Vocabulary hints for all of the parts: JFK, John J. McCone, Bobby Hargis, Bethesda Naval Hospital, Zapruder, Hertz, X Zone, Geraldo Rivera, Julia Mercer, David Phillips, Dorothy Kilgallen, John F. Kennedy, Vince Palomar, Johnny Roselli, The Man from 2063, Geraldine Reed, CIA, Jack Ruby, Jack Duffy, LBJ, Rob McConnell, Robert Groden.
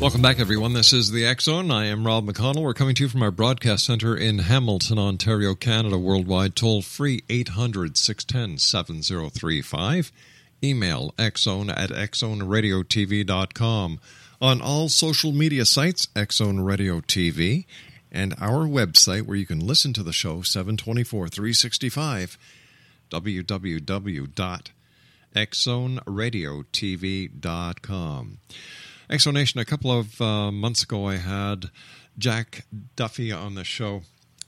Welcome back, everyone. This is the X Zone. I am Rob McConnell. We're coming to you from our broadcast center in Hamilton, Ontario, Canada. Worldwide toll free 800-610-7035. Email xzone at xzoneradiotv.com. On all social media sites, Xzone Radio TV, and our website where you can listen to the show 7/24/365, www.xzoneradiotv.com. Explanation. A couple of months ago, I had Jack Duffy on the show,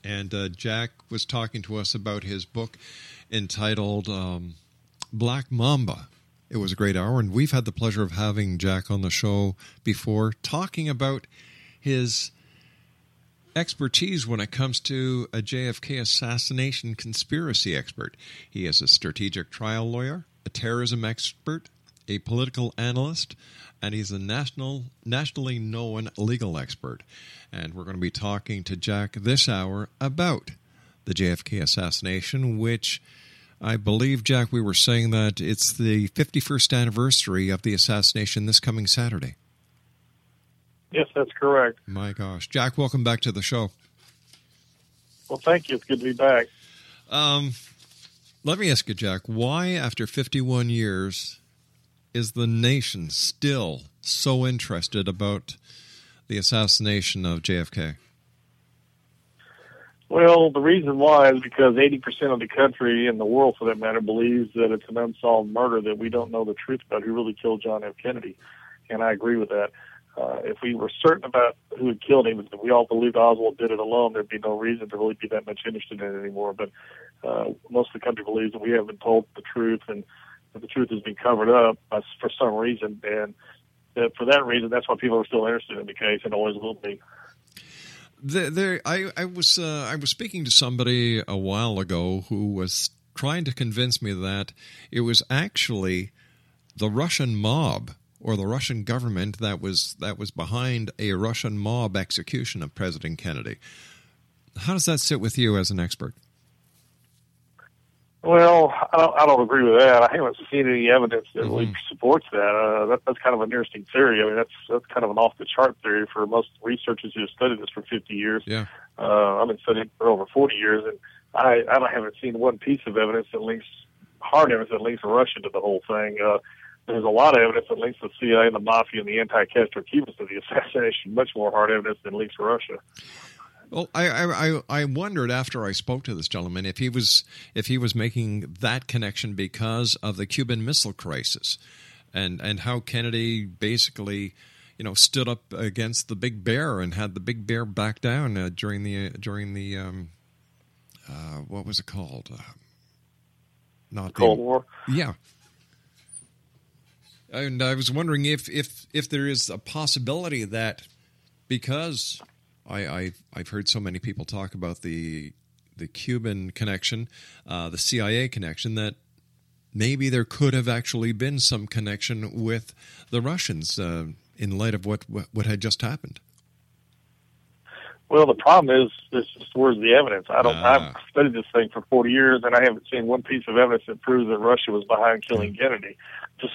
and Jack was talking to us about his book entitled Black Mamba. It was a great hour, and we've had the pleasure of having Jack on the show before, talking about his expertise when it comes to a JFK assassination conspiracy expert. He is a strategic trial lawyer, a terrorism expert, a political analyst, and he's a nationally known legal expert. And we're going to be talking to Jack this hour about the JFK assassination, which I believe, Jack, we were saying that it's the 51st anniversary of the assassination this coming Saturday. Yes, that's correct. My gosh. Jack, welcome back to the show. Well, thank you. It's good to be back. Let me ask you, Jack, why, after 51 years... is the nation still so interested about the assassination of JFK? Well, the reason why is because 80% of the country, and the world for that matter, believes that it's an unsolved murder, that we don't know the truth about who really killed John F. Kennedy. And I agree with that. If we were certain about who had killed him, if we all believed Oswald did it alone, there'd be no reason to really be that much interested in it anymore. But most of the country believes that we haven't been told the truth, and the truth has been covered up for some reason, and for that reason, that's why people are still interested in the case and always will be. I was speaking to somebody a while ago who was trying to convince me that it was actually the Russian mob or the Russian government that was behind a Russian mob execution of President Kennedy. How does that sit with you as an expert? Well, I don't agree with that. I haven't seen any evidence that really supports that. That's kind of an interesting theory. I mean, that's kind of an off-the-chart theory for most researchers who have studied this for 50 years. Yeah. I've been studying for over 40 years, and I haven't seen one piece of evidence that links, hard evidence that links Russia to the whole thing. There's a lot of evidence that links the CIA and the Mafia and the anti-Castro Cubans to the assassination, much more hard evidence than links Russia. Well, I wondered after I spoke to this gentleman if he was making that connection because of the Cuban Missile Crisis, and how Kennedy basically, stood up against the Big Bear and had the Big Bear back down during the what was it called? Not the Cold War. Yeah. And I was wondering if there is a possibility that because. I've heard so many people talk about the Cuban connection, the CIA connection, that maybe there could have actually been some connection with the Russians in light of what had just happened. Well, the problem is, it's just where's the evidence? I've studied this thing for 40 years, and I haven't seen one piece of evidence that proves that Russia was behind killing Kennedy. Just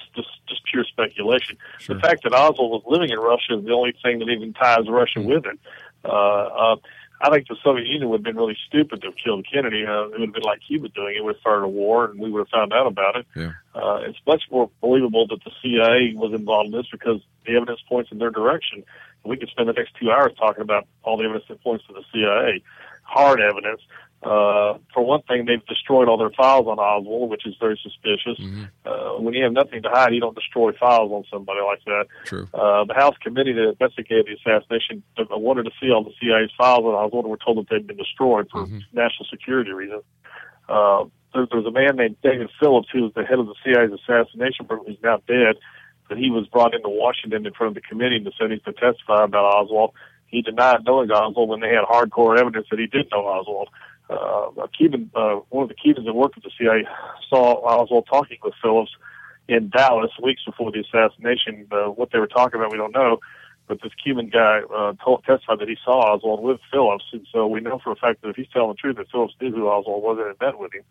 pure speculation. Sure. The fact that Oswald was living in Russia is the only thing that even ties Russia with it. I think the Soviet Union would have been really stupid to have killed Kennedy. It would have been like Cuba doing it. It would have started a war, and we would have found out about it. Yeah. It's much more believable that the CIA was involved in this because the evidence points in their direction. We could spend the next 2 hours talking about all the evidence that points to the CIA, hard evidence. For one thing, they've destroyed all their files on Oswald, which is very suspicious. Mm-hmm. When you have nothing to hide, you don't destroy files on somebody like that. True. The House committee that investigated the assassination wanted to see all the CIA's files on Oswald and were told that they'd been destroyed for national security reasons. There was a man named David Phillips, who was the head of the CIA's assassination program, who's now dead, but he was brought into Washington in front of the committee in the 70s to testify about Oswald. He denied knowing Oswald when they had hardcore evidence that he did know Oswald. One of the Cubans that worked with the CIA saw Oswald talking with Phillips in Dallas weeks before the assassination. What they were talking about, we don't know, but this Cuban guy testified that he saw Oswald with Phillips, and so we know for a fact that if he's telling the truth, that Phillips knew who Oswald was and had met with him.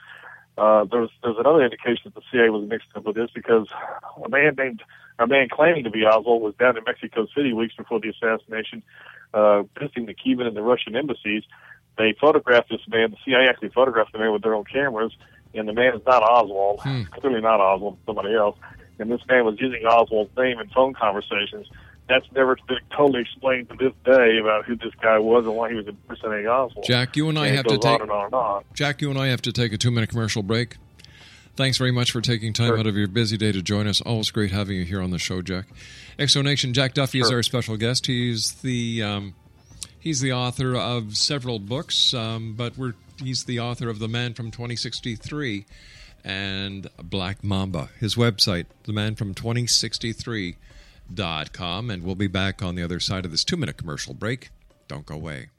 There's another indication that the CIA was mixed up with this, because a man claiming to be Oswald was down in Mexico City weeks before the assassination, visiting the Cuban and the Russian embassies. They photographed this man. The CIA actually photographed the man with their own cameras, and the man is not Oswald. Clearly not Oswald, somebody else. And this man was using Oswald's name in phone conversations. That's never been totally explained to this day about who this guy was and why he was impersonating Oswald. Jack, you and I have to take a 2-minute commercial break. Thanks very much for taking time out of your busy day to join us. Always great having you here on the show, Jack. X Zone Nation, Jack Duffy is our special guest. He's the author of several books, but he's the author of The Man from 2063 and Black Mamba. His website, themanfrom2063.com, and we'll be back on the other side of this 2-minute commercial break. Don't go away.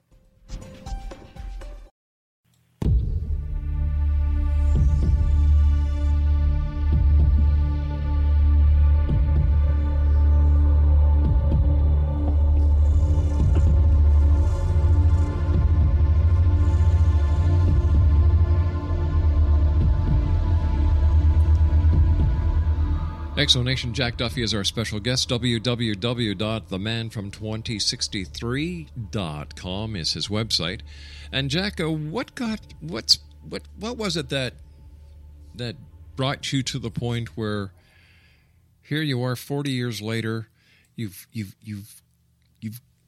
X Zone Nation, Jack Duffy is our special guest. www.themanfrom2063.com is his website. And Jack, what was it that brought you to the point where here you are 40 years later, you've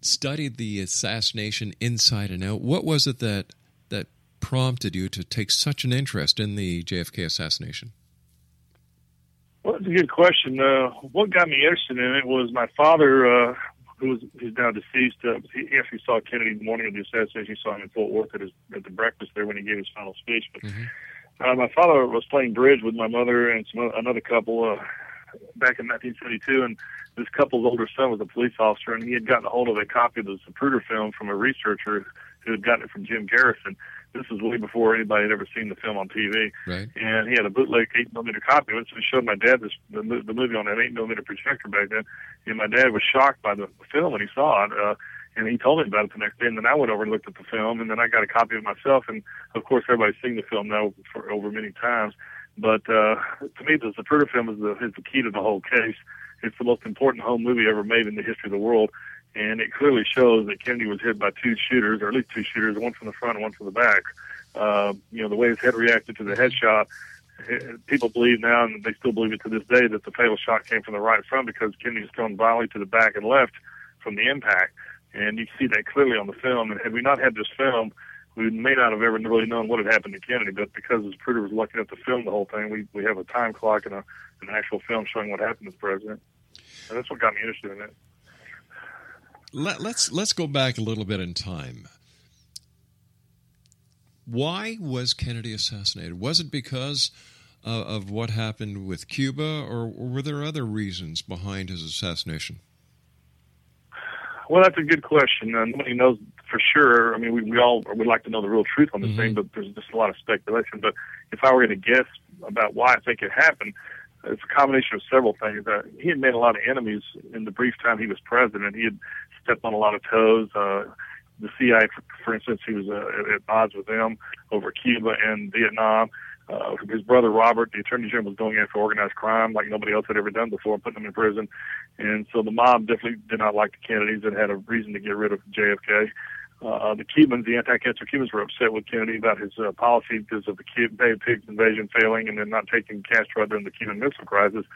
studied the assassination inside and out. What was it that prompted you to take such an interest in the JFK assassination? Well, that's a good question. What got me interested in it was my father, who's now deceased. He actually saw Kennedy the morning of the assassination. He saw him in Ft. Worth at the breakfast there when he gave his final speech. But my father was playing bridge with my mother and another couple back in 1972, and this couple's older son was a police officer, and he had gotten a hold of a copy of the Zapruder film from a researcher who had gotten it from Jim Garrison. This was way before anybody had ever seen the film on TV. Right. And he had a bootleg 8mm copy of it, so he showed my dad the movie on an 8mm projector back then. And my dad was shocked by the film when he saw it, and he told me about it the next day. And then I went over and looked at the film, and then I got a copy of it myself. And, of course, everybody's seen the film now for over many times. But to me, the Zapruder film is the key to the whole case. It's the most important home movie ever made in the history of the world. And it clearly shows that Kennedy was hit by two shooters, or at least two shooters, one from the front and one from the back. The way his head reacted to the headshot, people believe now, and they still believe it to this day, that the fatal shot came from the right front because Kennedy was thrown violently to the back and left from the impact. And you see that clearly on the film. And had we not had this film, we may not have ever really known what had happened to Kennedy. But because the Zapruder was lucky enough to film the whole thing, we have a time clock and an actual film showing what happened to the president. And that's what got me interested in it. Let's go back a little bit in time. Why was Kennedy assassinated? Was it because of what happened with Cuba, or were there other reasons behind his assassination? Well, that's a good question. Nobody knows for sure. I mean, we all would like to know the real truth on this thing, but there's just a lot of speculation. But if I were going to guess about why I think it happened, it's a combination of several things. He had made a lot of enemies in the brief time he was president. He had stepped on a lot of toes. The CIA, for instance, he was at odds with them over Cuba and Vietnam. His brother Robert, the attorney general, was going after organized crime like nobody else had ever done before, putting them in prison. And so the mob definitely did not like the Kennedys and had a reason to get rid of JFK. The anti-cancer Cubans were upset with Kennedy about his policy because of the Bay of Pigs invasion failing and then not taking Castro during the Cuban Missile Crisis.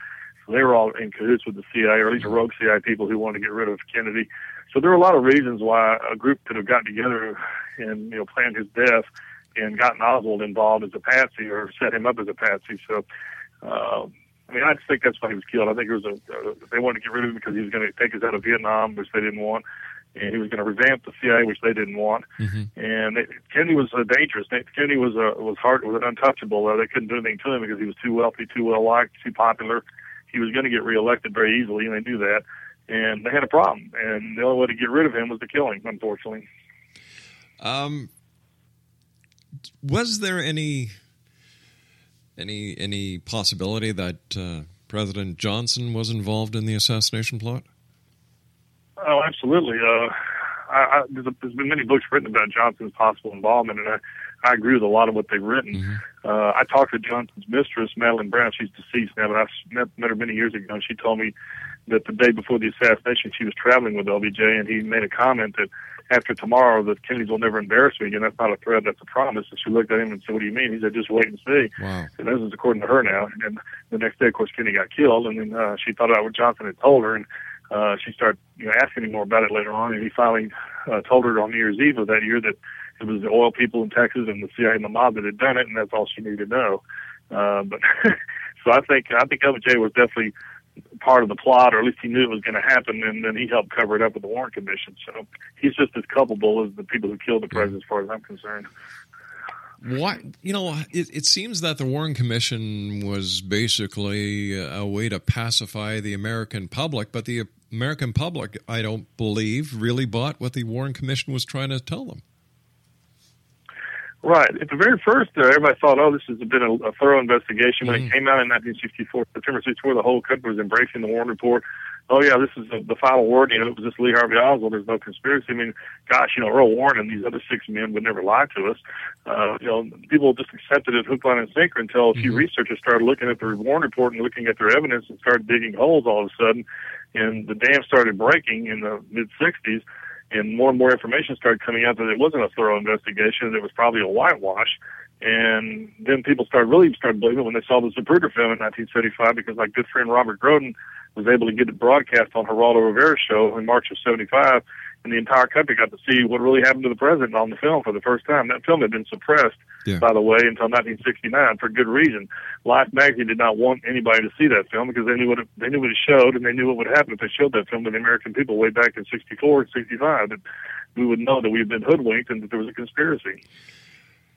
So they were all in cahoots with the CIA, or at least rogue CIA people who wanted to get rid of Kennedy. So there are a lot of reasons why a group could have gotten together and, you know, planned his death and gotten Oswald involved as a patsy or set him up as a patsy. So, I mean, I just think that's why he was killed. I think it was they wanted to get rid of him because he was going to take us out of Vietnam, which they didn't want, and he was going to revamp the CIA, which they didn't want. Mm-hmm. And Kennedy was dangerous. Kennedy was untouchable. They couldn't do anything to him because he was too wealthy, too well liked, too popular. He was going to get reelected very easily, and they knew that. And they had a problem. And the only way to get rid of him was to kill him, unfortunately. Was there any possibility that President Johnson was involved in the assassination plot? Oh, absolutely. There's been many books written about Johnson's possible involvement, and I agree with a lot of what they've written. Mm-hmm. I talked to Johnson's mistress, Madeline Brown. She's deceased now, but I met her many years ago, and she told me that the day before the assassination, she was traveling with LBJ, and he made a comment that after tomorrow, the Kennedys will never embarrass me again. That's not a threat, that's a promise. And she looked at him and said, "What do you mean?" He said, "Just wait and see." Wow. And this is according to her now. And the next day, of course, Kennedy got killed, and then she thought out what Johnson had told her, and she started asking him more about it later on, and he finally told her on New Year's Eve of that year that it was the oil people in Texas and the CIA and the mob that had done it, and that's all she needed to know. But so I think LBJ was definitely part of the plot, or at least he knew it was going to happen, and then he helped cover it up with the Warren Commission. So he's just as culpable as the people who killed the president, as far as I'm concerned. Why, it seems that the Warren Commission was basically a way to pacify the American public, but the American public, I don't believe, really bought what the Warren Commission was trying to tell them. Right. At the very first, everybody thought, oh, this has been a thorough investigation. When it came out in 1964, September 64, the whole country was embracing the Warren Report. Oh, yeah, this is the final word. It was just Lee Harvey Oswald. There's no conspiracy. I mean, gosh, Earl Warren and these other six men would never lie to us. People just accepted it hook, line, and sinker until a few researchers started looking at the Warren Report and looking at their evidence and started digging holes all of a sudden. And the dam started breaking in the mid-'60s. And more information started coming out that it wasn't a thorough investigation, it was probably a whitewash. And then people started believing it when they saw the Zapruder film in 1975, because my good friend Robert Groden was able to get it broadcast on Geraldo Rivera's show in March of 75, and the entire country got to see what really happened to the president on the film for the first time. That film had been suppressed, by the way, until 1969 for good reason. Life magazine did not want anybody to see that film because they knew what it showed, and they knew what would happen if they showed that film to the American people way back in 64 and 65, that we would know that we had been hoodwinked and that there was a conspiracy.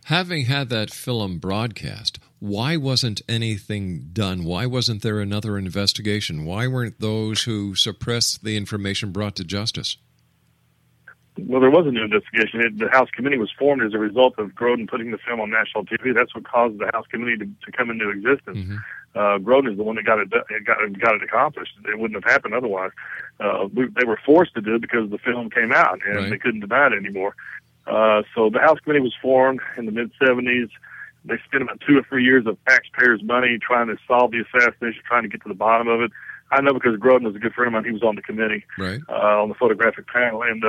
Having had that film broadcast, why wasn't anything done? Why wasn't there another investigation? Why weren't those who suppressed the information brought to justice? Well, there was a new investigation. The House Committee was formed as a result of Groden putting the film on national TV. That's what caused the House Committee to come into existence. Mm-hmm. Groden is the one that got it accomplished. It wouldn't have happened otherwise. They were forced to do it because the film came out, and they couldn't deny it anymore. So the House Committee was formed in the mid-'70s. They spent about 2 or 3 years of taxpayers' money trying to solve the assassination, trying to get to the bottom of it. I know because Groden was a good friend of mine. He was on the committee, on the photographic panel. And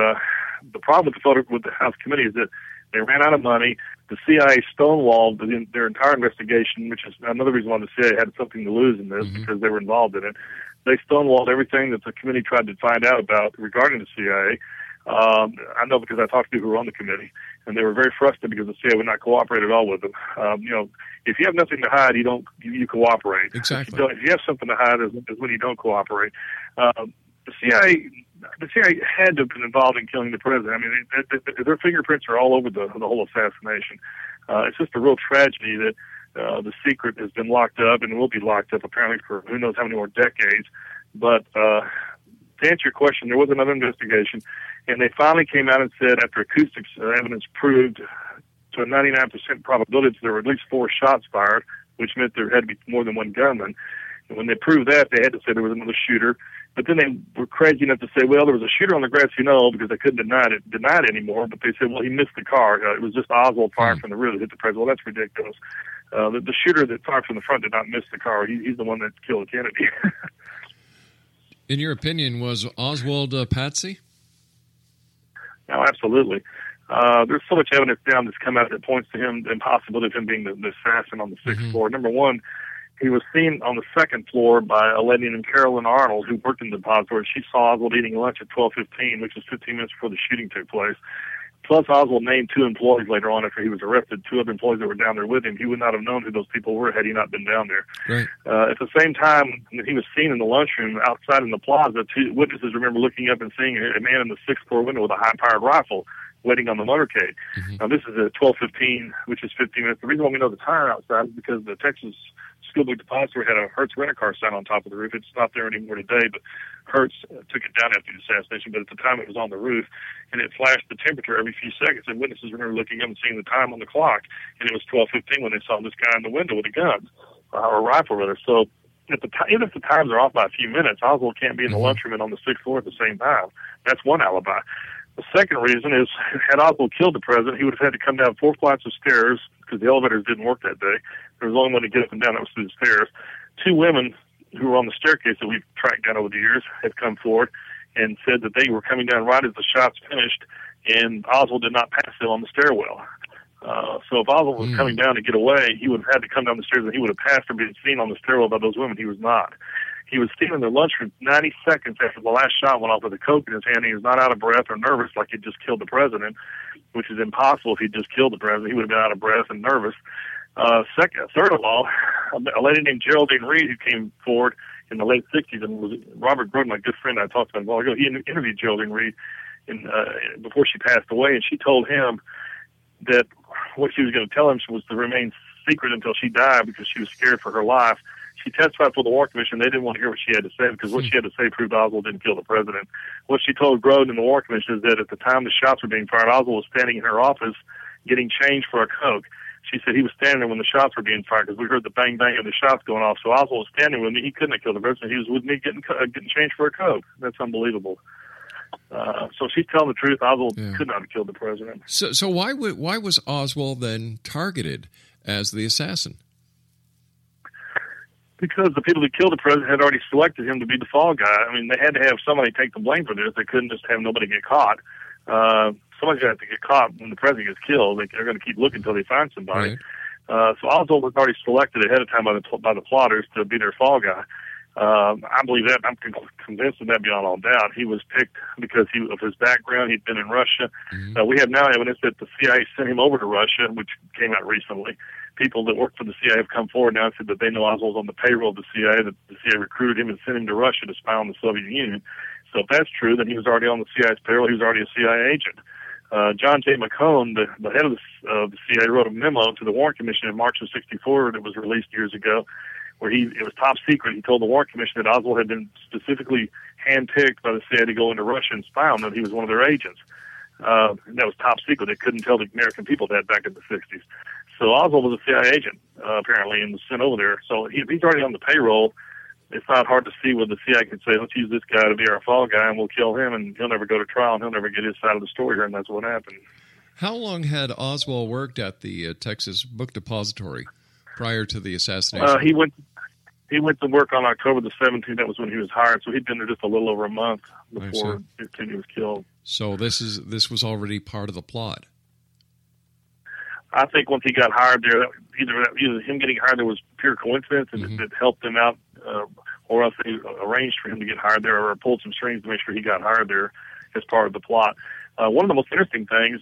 the problem with the House Committee is that they ran out of money. The CIA stonewalled their entire investigation, which is another reason why the CIA had something to lose in this, because they were involved in it. They stonewalled everything that the committee tried to find out about regarding the CIA. I know because I talked to people who were on the committee, and they were very frustrated because the CIA would not cooperate at all with them. If you have nothing to hide, you cooperate. Exactly. If you have something to hide is when you don't cooperate. The CIA had to have been involved in killing the president. I mean, their fingerprints are all over the whole assassination. It's just a real tragedy that the secret has been locked up and will be locked up apparently for who knows how many more decades. But to answer your question, there was another investigation, and they finally came out and said, after acoustics evidence proved to a 99% probability that there were at least 4 shots fired, which meant there had to be more than one gunman. And when they proved that, they had to say there was another shooter. But then they were crazy enough to say, well, there was a shooter on the grassy knoll, because they couldn't deny it anymore. But they said, well, he missed the car. It was just Oswald firing from the rear that hit the president. Well, that's ridiculous. The shooter that fired from the front did not miss the car. He's the one that killed Kennedy. In your opinion, was Oswald a patsy? No, absolutely. There's so much evidence now that's come out that points to him, the impossibility of him being the assassin on the sixth floor. Number one, He was seen on the second floor by a lady named Carolyn Arnold, who worked in the depository. She saw Oswald eating lunch at 12:15, which was 15 minutes before the shooting took place. Plus, Oswald named two employees later on after he was arrested, two other employees that were down there with him. He would not have known who those people were had he not been down there. Right. At the same time that he was seen in the lunchroom outside in the plaza, two witnesses remember looking up and seeing a man in the sixth-floor window with a high-powered rifle waiting on the motorcade. Mm-hmm. Now, this is at 12:15, which is 15 minutes. The reason why we know the time outside is because the Texas School Book Depository had a Hertz rent-a-car sign on top of the roof. It's not there anymore today, but Hertz took it down after the assassination, but at the time it was on the roof, and it flashed the temperature every few seconds, and witnesses remember looking up and seeing the time on the clock, and it was 12:15 when they saw this guy in the window with a gun, or a rifle, rather. So even if the times are off by a few minutes, Oswald can't be in the lunchroom and on the sixth floor at the same time. That's one alibi. The second reason is, had Oswald killed the president, he would have had to come down 4 flights of stairs because the elevators didn't work that day. There was only one to get up and down, that was through the stairs. Two women who were on the staircase that we've tracked down over the years have come forward and said that they were coming down right as the shots finished, and Oswald did not pass them on the stairwell. So if Oswald was coming down to get away, he would have had to come down the stairs, and he would have passed or been seen on the stairwell by those women. He was not. He was seen in the lunchroom 90 seconds after the last shot went off with a Coke in his hand. He was not out of breath or nervous like he'd just killed the president, which is impossible. If he'd just killed the president, he would have been out of breath and nervous. Third of all, a lady named Geraldine Reed, who came forward in the late 60s, and was Robert Groden, my good friend I talked about a while ago, he interviewed Geraldine Reed before she passed away, and she told him that what she was going to tell him was to remain secret until she died because she was scared for her life. She testified for the Warren Commission. They didn't want to hear what she had to say because what she had to say proved Oswald didn't kill the president. What she told Groden and the Warren Commission is that at the time the shots were being fired, Oswald was standing in her office getting change for a Coke. She said he was standing there when the shots were being fired because we heard the bang bang of the shots going off. So Oswald was standing with me. He couldn't have killed the president. He was with me getting change for a Coke. That's unbelievable. So she's telling the truth. Oswald could not have killed the president. So why was Oswald then targeted as the assassin? Because the people who killed the president had already selected him to be the fall guy. I mean, they had to have somebody take the blame for this. They couldn't just have nobody get caught. Somebody's going to have to get caught when the president gets killed. They're going to keep looking until they find somebody. Right. So Oswald was already selected ahead of time by the plotters to be their fall guy. I believe that. I'm convinced of that beyond all doubt. He was picked because of his background. He'd been in Russia. Mm-hmm. We have now evidence that the CIA sent him over to Russia, which came out recently. People that work for the CIA have come forward now and said that they know Oswald was on the payroll of the CIA, that the CIA recruited him and sent him to Russia to spy on the Soviet Union. So if that's true, then he was already on the CIA's payroll. He was already a CIA agent. John J. McCone, the head of the CIA, wrote a memo to the Warren Commission in March of '64 that was released years ago, where it was top secret. He told the Warren Commission that Oswald had been specifically handpicked by the CIA to go into Russia and spy on them. He was one of their agents. And that was top secret. They couldn't tell the American people that back in the 60s. So Oswald was a CIA agent, apparently, and was sent over there. So he's already on the payroll. It's not hard to see what the CIA could say. Let's use this guy to be our fall guy, and we'll kill him, and he'll never go to trial, and he'll never get his side of the story here, and that's what happened. How long had Oswald worked at the Texas Book Depository prior to the assassination? He went to work on October the 17th. That was when he was hired. So he'd been there just a little over a month before Kennedy was killed. So this was already part of the plot. I think once he got hired there, either him getting hired there was pure coincidence, and it helped him out, or else they arranged for him to get hired there or pulled some strings to make sure he got hired there as part of the plot. One of the most interesting things,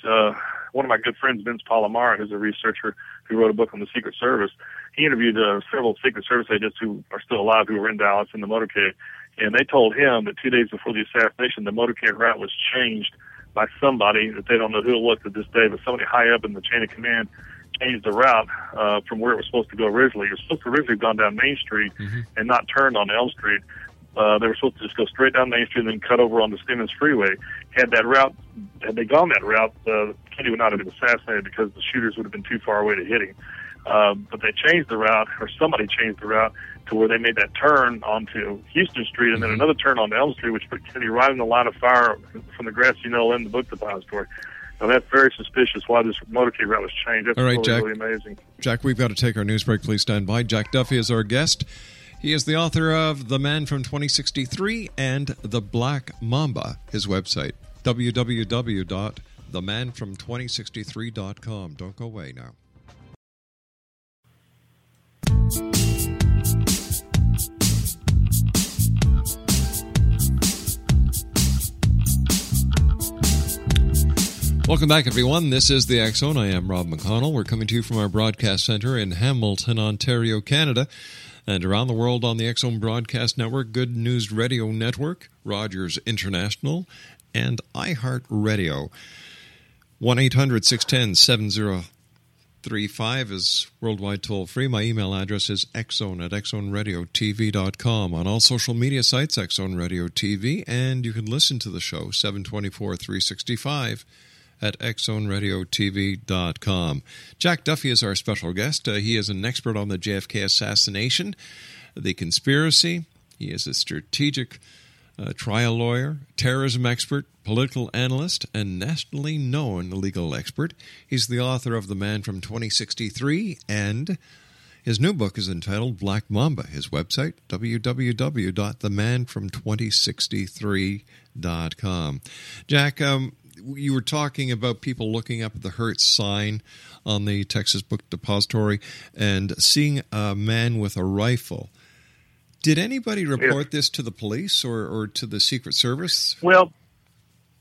one of my good friends, Vince Palomar, who's a researcher who wrote a book on the Secret Service, he interviewed several Secret Service agents who are still alive who were in Dallas in the motorcade, and they told him that 2 days before the assassination, the motorcade route was changed by somebody that they don't know who it was to this day, but somebody high up in the chain of command changed the route from where it was supposed to go originally. It was supposed to originally have gone down Main Street and not turned on Elm Street. They were supposed to just go straight down Main Street and then cut over on the Stevens Freeway. Had they gone that route, Kennedy would not have been assassinated because the shooters would have been too far away to hit him. But they changed the route, or somebody changed the route, to where they made that turn onto Houston Street and then another turn onto Elm Street, which put Kennedy right in the line of fire from the grassy knoll in the book depository. Now, that's very suspicious why this motorcade route was changed. That's all right, Jack, really amazing. Jack, we've got to take our news break. Please stand by. Jack Duffy is our guest. He is the author of The Man from 2063 and The Black Mamba, his website, www.themanfrom2063.com. Don't go away now. Welcome back, everyone. This is the X Zone. I am Rob McConnell. We're coming to you from our broadcast center in Hamilton, Ontario, Canada, and around the world on the X Zone Broadcast Network, Good News Radio Network, Rogers International, and iHeartRadio. 1-800-610-7035 is worldwide toll-free. My email address is xzone@xzoneradiotv.com. On all social media sites, Xzone Radio TV, and you can listen to the show 7/24/365 at xzoneradiotv.com. Jack Duffy is our special guest. He is an expert on the JFK assassination, the conspiracy. He is a strategic trial lawyer, terrorism expert, political analyst, and nationally known legal expert. He's the author of The Man from 2063, and his new book is entitled Black Mamba. His website, www.themanfrom2063.com. Jack, you were talking about people looking up at the Hertz sign on the Texas Book Depository and seeing a man with a rifle. Did anybody report this to the police or to the Secret Service? Well,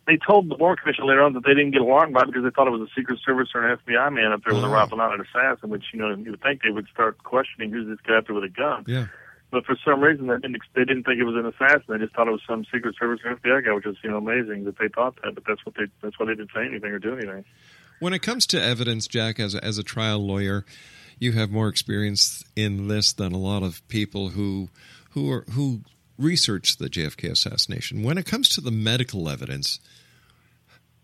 they told the Warren Commission later on that they didn't get alarmed by it because they thought it was a Secret Service or an FBI man up there with a rifle, not an assassin, which, you know, you would think they would start questioning who's this guy up there with a gun. Yeah. But for some reason, they didn't think it was an assassin. They just thought it was some Secret Service or FBI guy, which is, you know, amazing that they thought that. But that's why they didn't say anything or do anything. When it comes to evidence, Jack, as a trial lawyer, you have more experience in this than a lot of people who research the JFK assassination. When it comes to the medical evidence,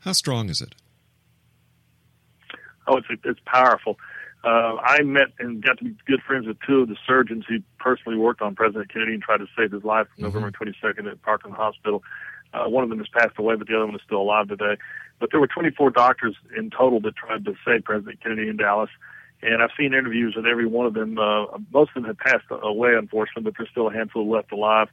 how strong is it? Oh, it's powerful. I met and got to be good friends with two of the surgeons who personally worked on President Kennedy and tried to save his life on November 22nd at Parkland Hospital. One of them has passed away, but the other one is still alive today. But there were 24 doctors in total that tried to save President Kennedy in Dallas. And I've seen interviews with every one of them. Most of them have passed away, unfortunately, but there's still a handful left alive.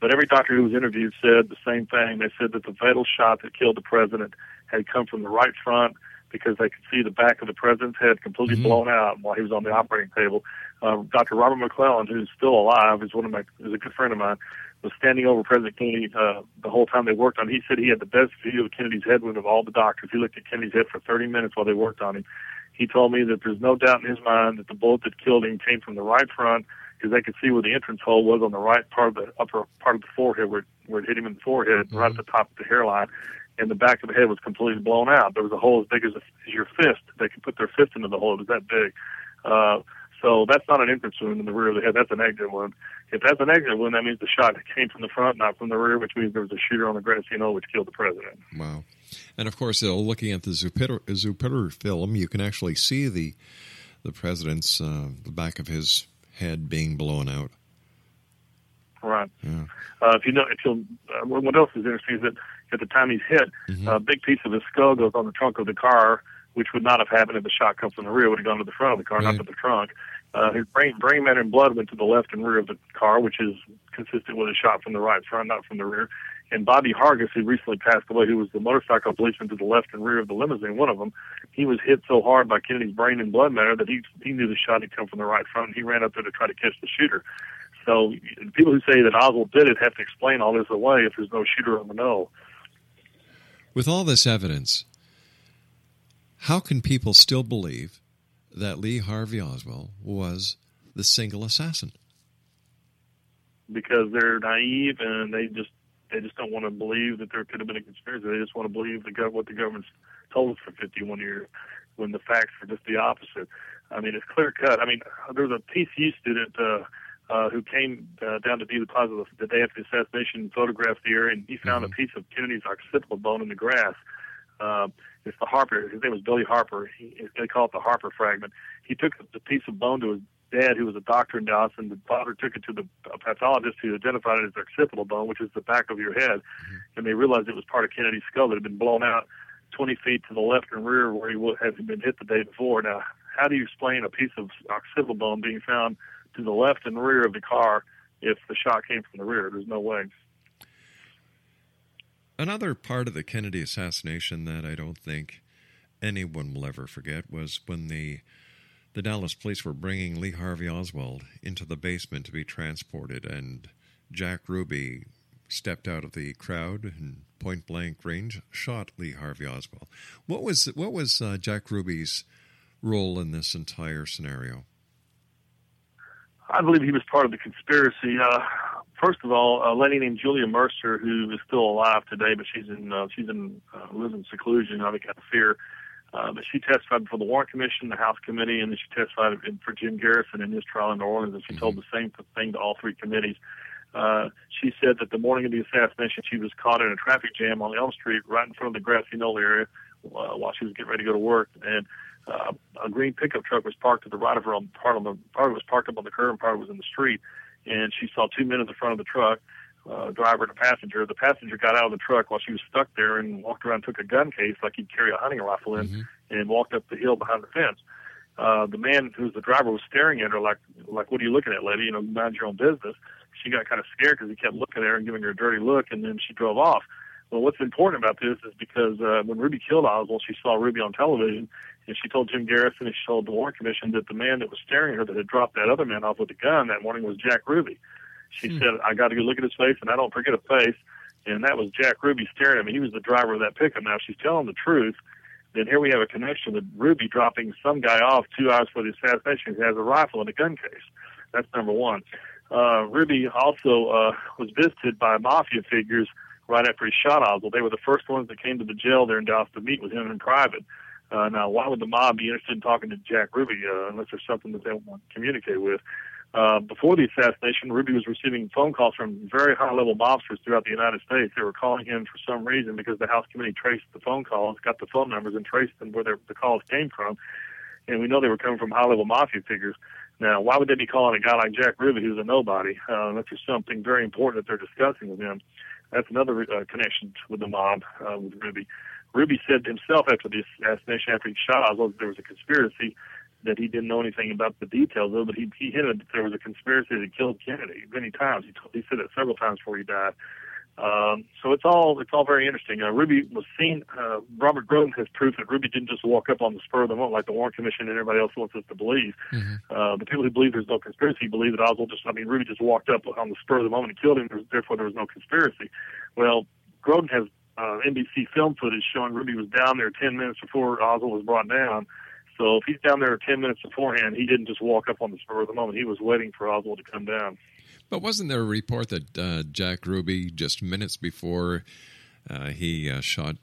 But every doctor who was interviewed said the same thing. They said that the fatal shot that killed the president had come from the right front because they could see the back of the president's head completely blown out while he was on the operating table. Dr. Robert McClelland, who's still alive, is a good friend of mine, was standing over President Kennedy the whole time they worked on him. He said he had the best view of Kennedy's head of all the doctors. He looked at Kennedy's head for 30 minutes while they worked on him. He told me that there's no doubt in his mind that the bullet that killed him came from the right front because they could see where the entrance hole was on the right part of the upper part of the forehead where it hit him in the forehead, right at the top of the hairline, and the back of the head was completely blown out. There was a hole as big as your fist. They could put their fist into the hole. It was that big. So that's not an entrance wound in the rear of the head. That's an exit wound. If that's an exit wound, that means the shot came from the front, not from the rear, which means there was a shooter on the Granacino, which killed the president. Wow. And, of course, looking at the Zapruder film, you can actually see the president's the back of his head being blown out. Right. Yeah. What else is interesting is that at the time he's hit, a big piece of his skull goes on the trunk of the car, which would not have happened if the shot comes from the rear. It would have gone to the front of the car, not to the trunk. His brain matter and blood went to the left and rear of the car, which is consistent with a shot from the right front, not from the rear. And Bobby Hargis, who recently passed away, who was the motorcycle policeman to the left and rear of the limousine, one of them, he was hit so hard by Kennedy's brain and blood matter that he knew the shot had come from the right front, and he ran up there to try to catch the shooter. So people who say that Oswald did it have to explain all this away if there's no shooter on the know. With all this evidence, how can people still believe that Lee Harvey Oswald was the single assassin? Because they're naive and they just don't want to believe that there could have been a conspiracy. They just want to believe what the government's told us for 51 years when the facts are just the opposite. I mean, it's clear-cut. I mean, there was a TCU student who came down to the plaza the day after the assassination and photographed the area, and he found a piece of Kennedy's occipital bone in the grass. It's the Harper. His name was Billy Harper. They call it the Harper fragment. He took the piece of bone to his dad, who was a doctor in Dallas, and the father took it to a pathologist who identified it as the occipital bone, which is the back of your head. And they realized it was part of Kennedy's skull that had been blown out 20 feet to the left and rear where he had been hit the day before. Now, how do you explain a piece of occipital bone being found to the left and rear of the car if the shot came from the rear? There's no way. Another part of the Kennedy assassination that I don't think anyone will ever forget was when the Dallas police were bringing Lee Harvey Oswald into the basement to be transported, and Jack Ruby stepped out of the crowd and point-blank range shot Lee Harvey Oswald. What was Jack Ruby's role in this entire scenario? I believe he was part of the conspiracy. First of all, a lady named Julia Mercer, who is still alive today, but lives in seclusion, I think out of fear. But she testified before the Warren Commission, the House Committee, and then she testified for Jim Garrison in his trial in New Orleans, and she told the same thing to all three committees. She said that the morning of the assassination, she was caught in a traffic jam on Elm Street right in front of the Grassy Knoll area while she was getting ready to go to work. And a green pickup truck was parked to the right of her. Part of it was parked up on the curb, and part of it was in the street. And she saw 2 men at the front of the truck, driver and a passenger. The passenger got out of the truck while she was stuck there and walked around and took a gun case like he'd carry a hunting rifle in and walked up the hill behind the fence. The man who was the driver was staring at her like, what are you looking at, lady? You know, mind your own business. She got kind of scared because he kept looking at her and giving her a dirty look, and then she drove off. Well, what's important about this is because when Ruby killed Oswald, she saw Ruby on television, and she told Jim Garrison and she told the Warren Commission that the man that was staring at her that had dropped that other man off with a gun that morning was Jack Ruby. She said, I got to go look at his face, and I don't forget a face. And that was Jack Ruby staring at me. He was the driver of that pickup. Now, if she's telling the truth, then here we have a connection with Ruby dropping some guy off 2 hours before the assassination who has a rifle and a gun case. That's number one. Ruby also was visited by mafia figures right after he shot Oswald. They were the first ones that came to the jail there in Dallas to meet with him in private. Now, why would the mob be interested in talking to Jack Ruby unless there's something that they want to communicate with? Before the assassination, Ruby was receiving phone calls from very high-level mobsters throughout the United States. They were calling him for some reason because the House Committee traced the phone calls, got the phone numbers, and traced them where the calls came from. And we know they were coming from high-level mafia figures. Now, why would they be calling a guy like Jack Ruby, who's a nobody, unless there's something very important that they're discussing with him? That's another connection with the mob, with Ruby. Ruby said himself after the assassination, after he shot Oswald, there was a conspiracy that he didn't know anything about the details of, but he hinted that there was a conspiracy that killed Kennedy many times. He said that several times before he died. So it's all very interesting. Ruby was seen. Robert Groden has proof that Ruby didn't just walk up on the spur of the moment like the Warren Commission and everybody else wants us to believe. The people who believe there's no conspiracy believe that Ruby just walked up on the spur of the moment and killed him. Therefore, there was no conspiracy. Well, Groden has NBC film footage showing Ruby was down there 10 minutes before Oswald was brought down. So if he's down there 10 minutes beforehand, he didn't just walk up on the spur of the moment. He was waiting for Oswald to come down. But wasn't there a report that Jack Ruby, just minutes before he shot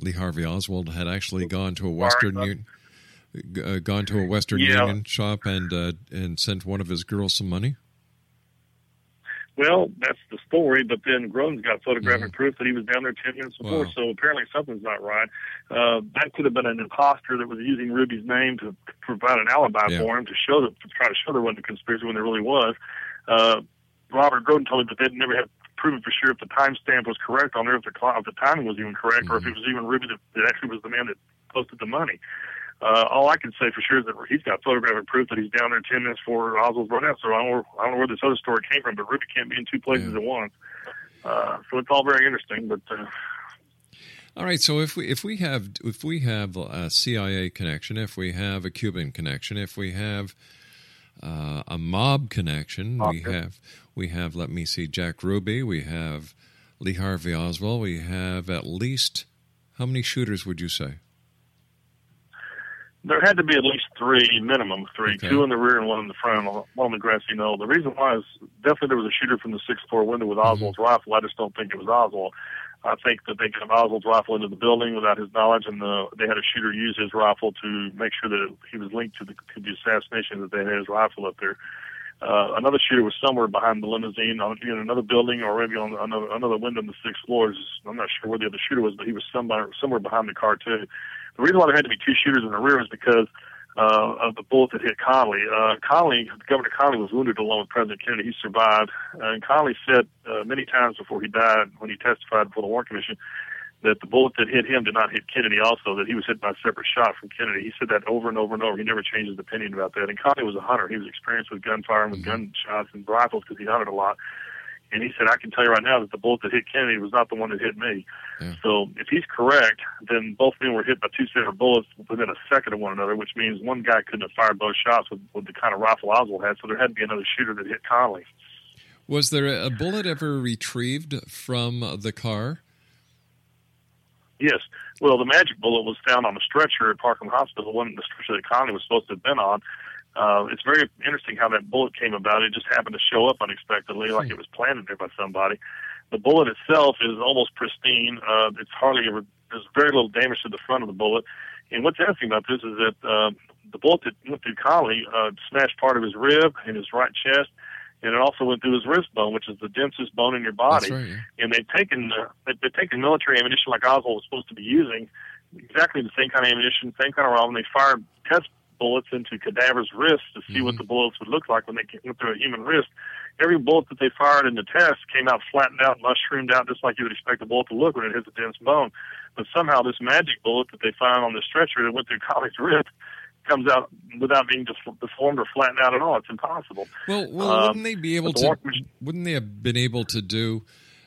Lee Harvey Oswald, had actually gone to a Western Union shop and sent one of his girls some money? Well, that's the story, but then Groden's got photographic proof that he was down there 10 minutes before, so apparently something's not right. That could have been an imposter that was using Ruby's name to provide an alibi for him to try to show there wasn't a conspiracy when there really was. Robert Groden told me that they'd never have proven for sure if the timestamp was correct on there, if the timing was even correct, or if it was even Ruby that actually was the man that posted the money. All I can say for sure is that he's got photographic proof that he's down there 10 minutes before Oswald's run out. So I don't know where this other story came from, but Ruby can't be in 2 places at once. So it's all very interesting. But all right, so if we have a CIA connection, if we have a Cuban connection, if we have a mob connection, we have. Let me see, Jack Ruby. We have Lee Harvey Oswald. We have at least how many shooters would you say? There had to be at least 3, minimum 3, 2 in the rear and 1 in the front, one on the grassy knoll. The reason why is definitely there was a shooter from the 6th floor window with Oswald's rifle. I just don't think it was Oswald. I think that they got Oswald's rifle into the building without his knowledge, and they had a shooter use his rifle to make sure that he was linked to the assassination, that they had his rifle up there. Another shooter was somewhere behind the limousine in another building or maybe on another window in the 6th floor. I'm not sure where the other shooter was, but he was somewhere behind the car, too. The reason why there had to be 2 shooters in the rear is because of the bullet that hit Connally. Governor Connally was wounded along with President Kennedy. He survived. And Connally said many times before he died, when he testified before the Warren Commission, that the bullet that hit him did not hit Kennedy also, that he was hit by a separate shot from Kennedy. He said that over and over and over. He never changed his opinion about that. And Connally was a hunter. He was experienced with gunfire and with gunshots and rifles because he hunted a lot. And he said, I can tell you right now that the bullet that hit Kennedy was not the one that hit me. Yeah. So if he's correct, then both men were hit by 2 separate bullets within a second of one another, which means one guy couldn't have fired both shots with the kind of rifle Oswald had, so there had to be another shooter that hit Connally. Was there a bullet ever retrieved from the car? Yes. Well, the magic bullet was found on a stretcher at Parkland Hospital, the one the stretcher that Connally was supposed to have been on. It's very interesting how that bullet came about. It just happened to show up unexpectedly, like it was planted there by somebody. The bullet itself is almost pristine. There's very little damage to the front of the bullet. And what's interesting about this is that the bullet that went through Connally smashed part of his rib and his right chest, and it also went through his wrist bone, which is the densest bone in your body. Right, yeah. And they've taken military ammunition like Oswald was supposed to be using, exactly the same kind of ammunition, same kind of rifle, and they fired test bullets into cadavers' wrists to see what the bullets would look like when they went through a human wrist. Every bullet that they fired in the test came out flattened out, mushroomed out, just like you would expect a bullet to look when it hits a dense bone. But somehow this magic bullet that they found on the stretcher that went through Conley's wrist comes out without being deformed or flattened out at all. It's impossible. Well, wouldn't they have been able to do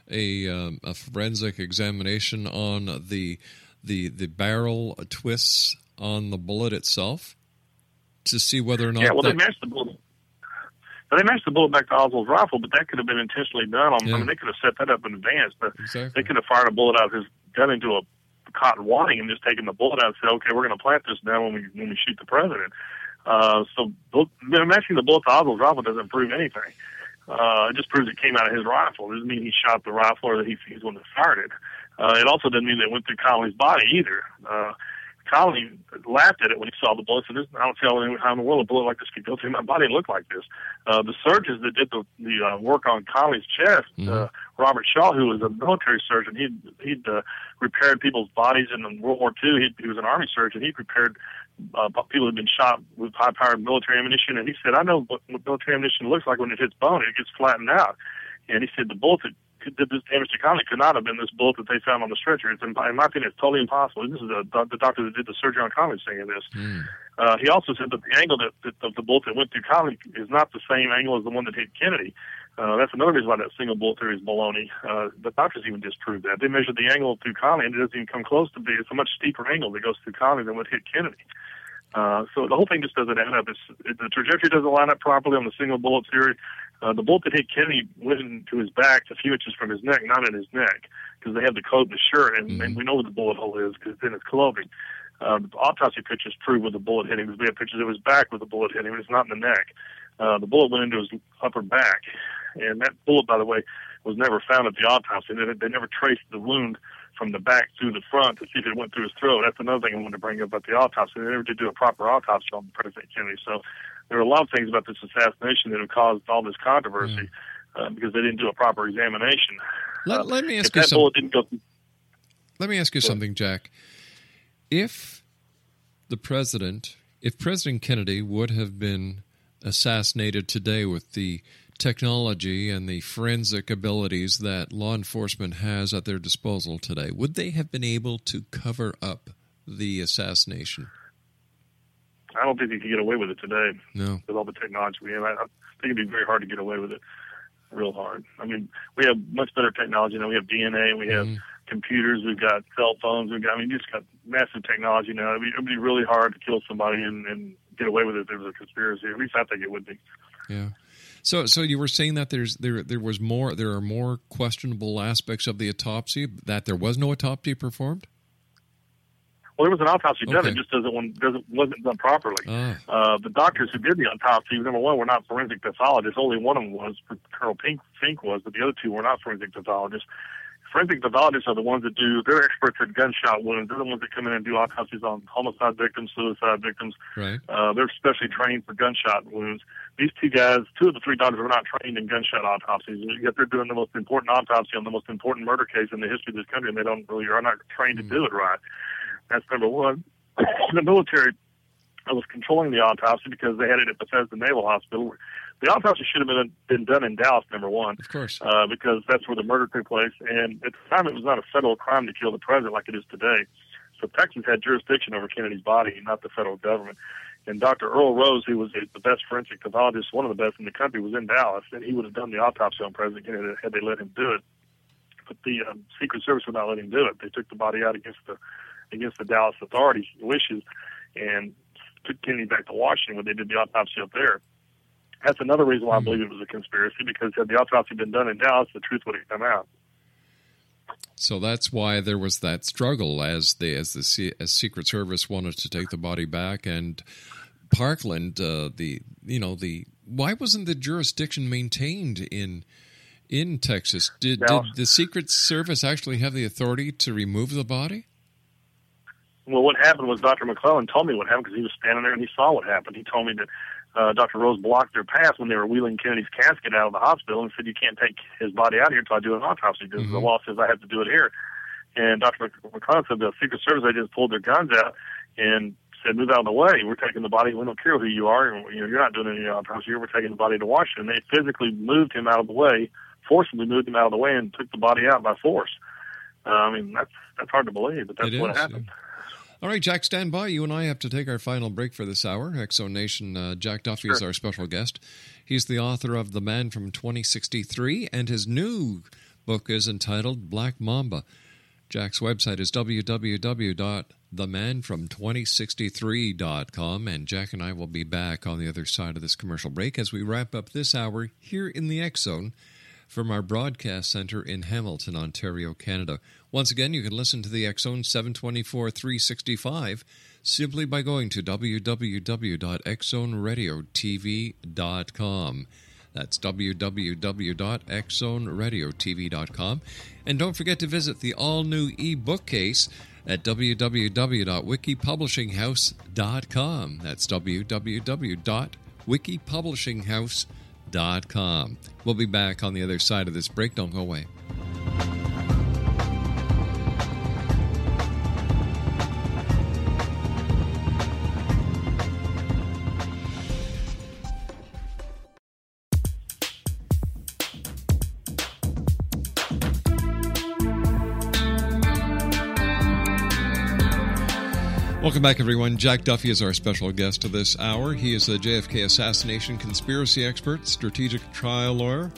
a forensic examination on the barrel twists on the bullet itself? To see whether or not... Yeah, well, they matched the bullet. Now, they matched the bullet back to Oswald's rifle, but that could have been intentionally done. I mean, they could have set that up in advance, but they could have fired a bullet out of his gun into a cotton wadding and just taken the bullet out and said, okay, we're going to plant this now when we shoot the president. So matching the bullet to Oswald's rifle doesn't prove anything. It just proves it came out of his rifle. It doesn't mean he shot the rifle or that he's the one that fired it. It also doesn't mean they went through Connolly's body either. Connally laughed at it when he saw the bullet. Said, "I don't see how in the world a bullet like this could go through my body and look like this." The surgeons that did the work on Connolly's chest, Robert Shaw, who was a military surgeon, he'd repaired people's bodies in World War II. He was an army surgeon. He repaired people who'd been shot with high-powered military ammunition, and he said, "I know what military ammunition looks like when it hits bone. It gets flattened out." And he said, "The bullet did this damage to Connally could not have been this bullet that they found on the stretcher. In my opinion, it's totally impossible." This is the doctor that did the surgery on Connally saying this. He also said that the angle of the bullet that went through Connally is not the same angle as the one that hit Kennedy. That's another reason why that single bullet theory is baloney. The doctors even disproved that. They measured the angle through Connally, and it doesn't even come close to be. It's a much steeper angle that goes through Connally than what hit Kennedy. So the whole thing just doesn't add up. The trajectory doesn't line up properly on the single bullet theory. The bullet that hit Kennedy went into his back a few inches from his neck, not in his neck, because they had the coat and the shirt, and we know where the bullet hole is because it's in his clothing. The autopsy pictures prove where the bullet hit him because we have pictures of his back where the bullet hit him, and it's not in the neck. The bullet went into his upper back, and that bullet, by the way, was never found at the autopsy. They never traced the wound from the back through the front to see if it went through his throat. That's another thing I wanted to bring up about the autopsy. They never did do a proper autopsy on President Kennedy, so there were a lot of things about this assassination that have caused all this controversy because they didn't do a proper examination. Let me ask you something, Jack. If President Kennedy would have been assassinated today with the technology and the forensic abilities that law enforcement has at their disposal today, would they have been able to cover up the assassination? I don't think you could get away with it today. No. With all the technology we have, I think it'd be very hard to get away with it. Real hard. I mean, we have much better technology now. We have DNA, we have computers, we've got cell phones, we just got massive technology now. It'd be really hard to kill somebody and get away with it if there was a conspiracy. At least I think it would be. Yeah. So you were saying that there are more questionable aspects of the autopsy, that there was no autopsy performed? Well, there was an autopsy done. It just wasn't done properly. The doctors who did the autopsy, number one, were not forensic pathologists. Only one of them was, Colonel Fink was, but the other two were not forensic pathologists. Forensic pathologists are the ones that they're experts at gunshot wounds. They're the ones that come in and do autopsies on homicide victims, suicide victims. Right. They're specially trained for gunshot wounds. These two guys, two of the three doctors, were not trained in gunshot autopsies, yet they're doing the most important autopsy on the most important murder case in the history of this country, and are not trained to do it right. That's number one. The military was controlling the autopsy because they had it at Bethesda Naval Hospital. The autopsy should have been done in Dallas, number one. Of course. Because that's where the murder took place. And at the time, it was not a federal crime to kill the president like it is today. So Texas had jurisdiction over Kennedy's body, not the federal government. And Dr. Earl Rose, who was the best forensic pathologist, one of the best in the country, was in Dallas, and he would have done the autopsy on President Kennedy had they let him do it. But the Secret Service would not let him do it. They took the body out against the Dallas authorities' wishes and took Kennedy back to Washington when they did the autopsy up there. That's another reason why I believe it was a conspiracy, because had the autopsy been done in Dallas, the truth would have come out. So that's why there was that struggle as Secret Service wanted to take the body back, and Parkland, why wasn't the jurisdiction maintained in Texas? Did the Secret Service actually have the authority to remove the body? Well, what happened was Dr. McClelland told me what happened because he was standing there and he saw what happened. He told me that Dr. Rose blocked their path when they were wheeling Kennedy's casket out of the hospital and said, you can't take his body out here until I do an autopsy because the law says I have to do it here. And Dr. McClelland said the Secret Service agents pulled their guns out and said, move out of the way. We're taking the body. We don't care who you are. And, you're not doing any autopsy here. We're taking the body to Washington. And they physically moved him out of the way, forcibly moved him out of the way, and took the body out by force. That's hard to believe, but that's what happened. Yeah. All right, Jack, stand by. You and I have to take our final break for this hour. X Zone Nation, Jack Duffy is our special guest. He's the author of The Man from 2063, and his new book is entitled Black Mamba. Jack's website is www.themanfrom2063.com, and Jack and I will be back on the other side of this commercial break as we wrap up this hour here in the X Zone from our broadcast center in Hamilton, Ontario, Canada. Once again, you can listen to the X Zone 724-365 simply by going to www.xzoneradiotv.com. That's www.xzoneradiotv.com. And don't forget to visit the all-new e-bookcase at www.wikipublishinghouse.com. That's www.wikipublishinghouse.com. We'll be back on the other side of this break. Don't go away. Welcome back, everyone. Jack Duffy is our special guest to this hour. He is a JFK assassination conspiracy expert, strategic trial lawyer,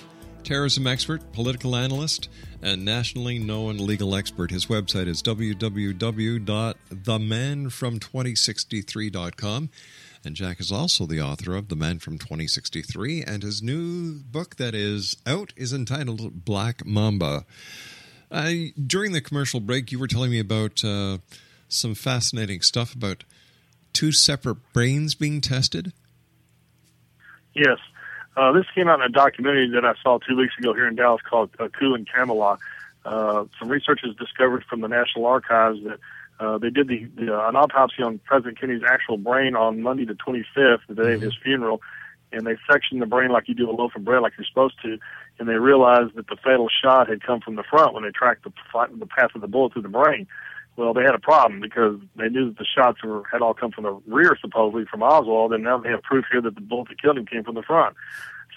terrorism expert, political analyst, and nationally known legal expert. His website is www.themanfrom2063.com. And Jack is also the author of The Man from 2063, and his new book that is out is entitled Black Mamba. During the commercial break, you were telling me about some fascinating stuff about two separate brains being tested? Yes. This came out in a documentary that I saw 2 weeks ago here in Dallas called Coup in Camelot. Some researchers discovered from the National Archives that they did an autopsy on President Kennedy's actual brain on Monday the 25th, the day of his funeral, and they sectioned the brain like you do a loaf of bread, like you're supposed to, and they realized that the fatal shot had come from the front when they tracked the path of the bullet through the brain. Well, they had a problem because they knew that the shots had all come from the rear, supposedly, from Oswald, and now they have proof here that the bullet that killed him came from the front.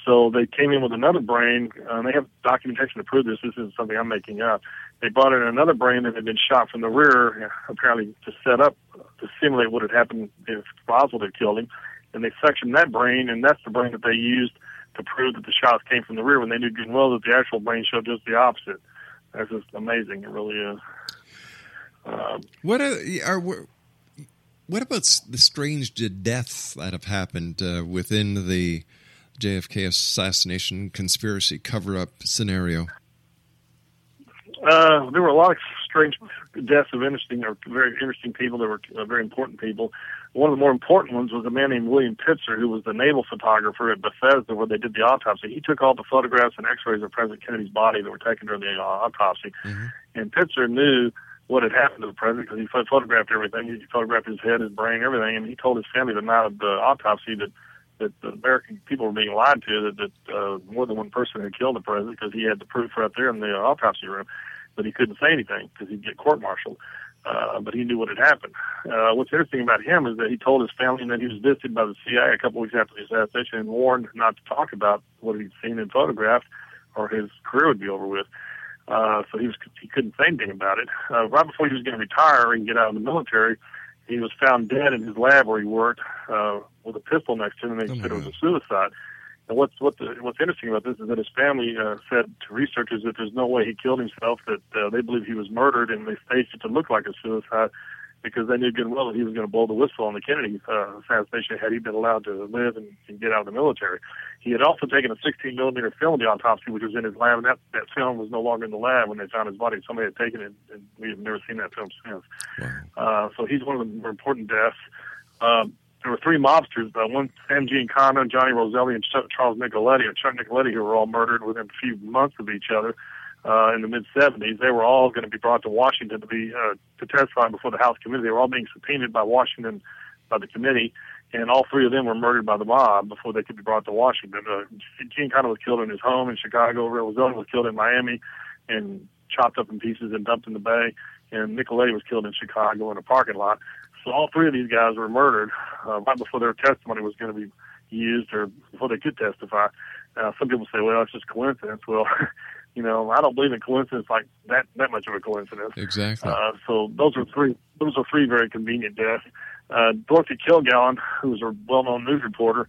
So they came in with another brain, and they have documentation to prove this. This isn't something I'm making up. They brought in another brain that had been shot from the rear, apparently to set up, to simulate what had happened if Oswald had killed him, and they sectioned that brain, and that's the brain that they used to prove that the shots came from the rear when they knew good and well that the actual brain showed just the opposite. That's just amazing. It really is. What about the strange deaths that have happened within the JFK assassination conspiracy cover-up scenario? There were a lot of strange deaths of very interesting people. There were very important people. One of the more important ones was a man named William Pitzer, who was the naval photographer at Bethesda where they did the autopsy. He took all the photographs and x-rays of President Kennedy's body that were taken during the autopsy. Mm-hmm. And Pitzer knew what had happened to the president, because he photographed everything. He photographed his head, his brain, everything, and he told his family the night of the autopsy that the American people were being lied to, that more than one person had killed the president, because he had the proof right there in the autopsy room, but he couldn't say anything because he'd get court-martialed. But he knew what had happened. What's interesting about him is that he told his family, and then he was visited by the CIA a couple weeks after the assassination and warned not to talk about what he'd seen and photographed, or his career would be over with. So he couldn't say anything about it. Right before he was going to retire and get out of the military, he was found dead in his lab where he worked with a pistol next to him, and they said it was a suicide. And what's interesting about this is that his family said to researchers that there's no way he killed himself, that they believe he was murdered, and they staged it to look like a suicide. because they knew good and well that he was going to blow the whistle on the Kennedy assassination had he been allowed to live and get out of the military. He had also taken a 16-millimeter film in the autopsy, which was in his lab, and that film was no longer in the lab when they found his body. Somebody had taken it, and we have never seen that film since. Wow. So he's one of the more important deaths. There were three mobsters, one Sam Giancana, Johnny Roselli, and Chuck Nicoletti, who were all murdered within a few months of each other. In the mid-'70s, they were all going to be brought to Washington to testify before the House Committee. They were all being subpoenaed by Washington, by the committee, and all three of them were murdered by the mob before they could be brought to Washington. Giancana was killed in his home in Chicago. Roselli was killed in Miami and chopped up in pieces and dumped in the Bay. And Nicoletti was killed in Chicago in a parking lot. So all three of these guys were murdered right before their testimony was going to be used or before they could testify. Some people say, well, it's just coincidence. Well, you know, I don't believe in coincidence like that much of a coincidence. Exactly. So those are three very convenient deaths. Dorothy Kilgallen, who was a well-known news reporter,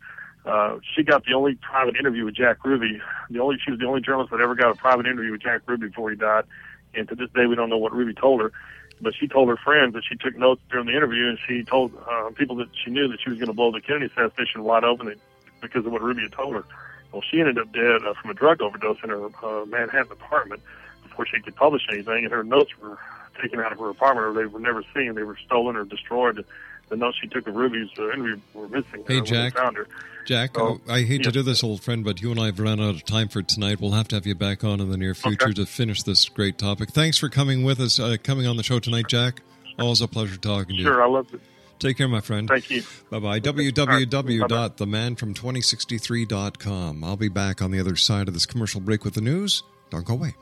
she got the only private interview with Jack Ruby. She was the only journalist that ever got a private interview with Jack Ruby before he died. And to this day, we don't know what Ruby told her. But she told her friends that she took notes during the interview, and she told people that she knew that she was going to blow the Kennedy assassination wide open because of what Ruby had told her. Well, she ended up dead from a drug overdose in her Manhattan apartment before she could publish anything, and her notes were taken out of her apartment, or they were never seen. They were stolen or destroyed. The notes she took of Ruby's interview were missing. Hey, Jack. Found her. Jack, I hate to do this, old friend, but you and I have run out of time for tonight. We'll have to have you back on in the near future to finish this great topic. Thanks for coming with us, coming on the show tonight, Jack. Always a pleasure talking to you. Sure, I love it. Take care, my friend. Thank you. Bye-bye. www.themanfrom2063.com. I'll be back on the other side of this commercial break with the news. Don't go away.